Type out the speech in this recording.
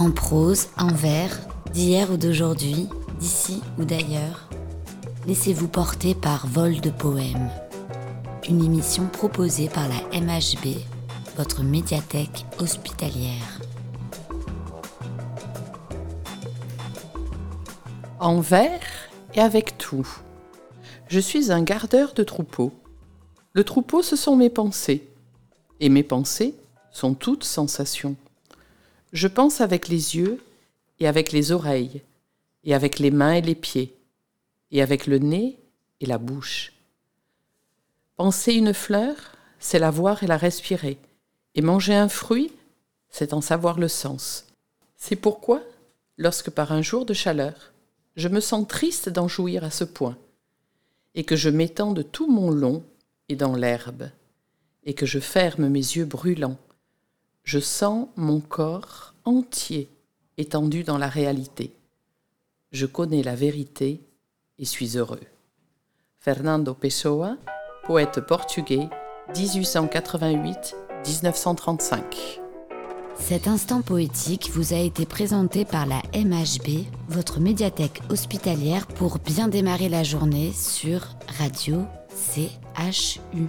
en prose, en vers, d'hier ou d'aujourd'hui, d'ici ou d'ailleurs. Laissez-vous porter par Vol de Poème, une émission proposée par la MHB, votre médiathèque hospitalière. Envers et avec tout. Je suis un gardeur de troupeau. Le troupeau, ce sont mes pensées. Et mes pensées sont toutes sensations. Je pense avec les yeux et avec les oreilles, et avec les mains et les pieds, et avec le nez et la bouche. Penser une fleur, c'est la voir et la respirer. Et manger un fruit, c'est en savoir le sens. C'est pourquoi, lorsque par un jour de chaleur, je me sens triste d'en jouir à ce point, et que je m'étends de tout mon long et dans l'herbe, et que je ferme mes yeux brûlants, je sens mon corps entier étendu dans la réalité. Je connais la vérité et suis heureux. Fernando Pessoa, poète portugais, 1888-1935. Cet instant poétique vous a été présenté par la MHB, votre médiathèque hospitalière, pour bien démarrer la journée sur Radio CHU.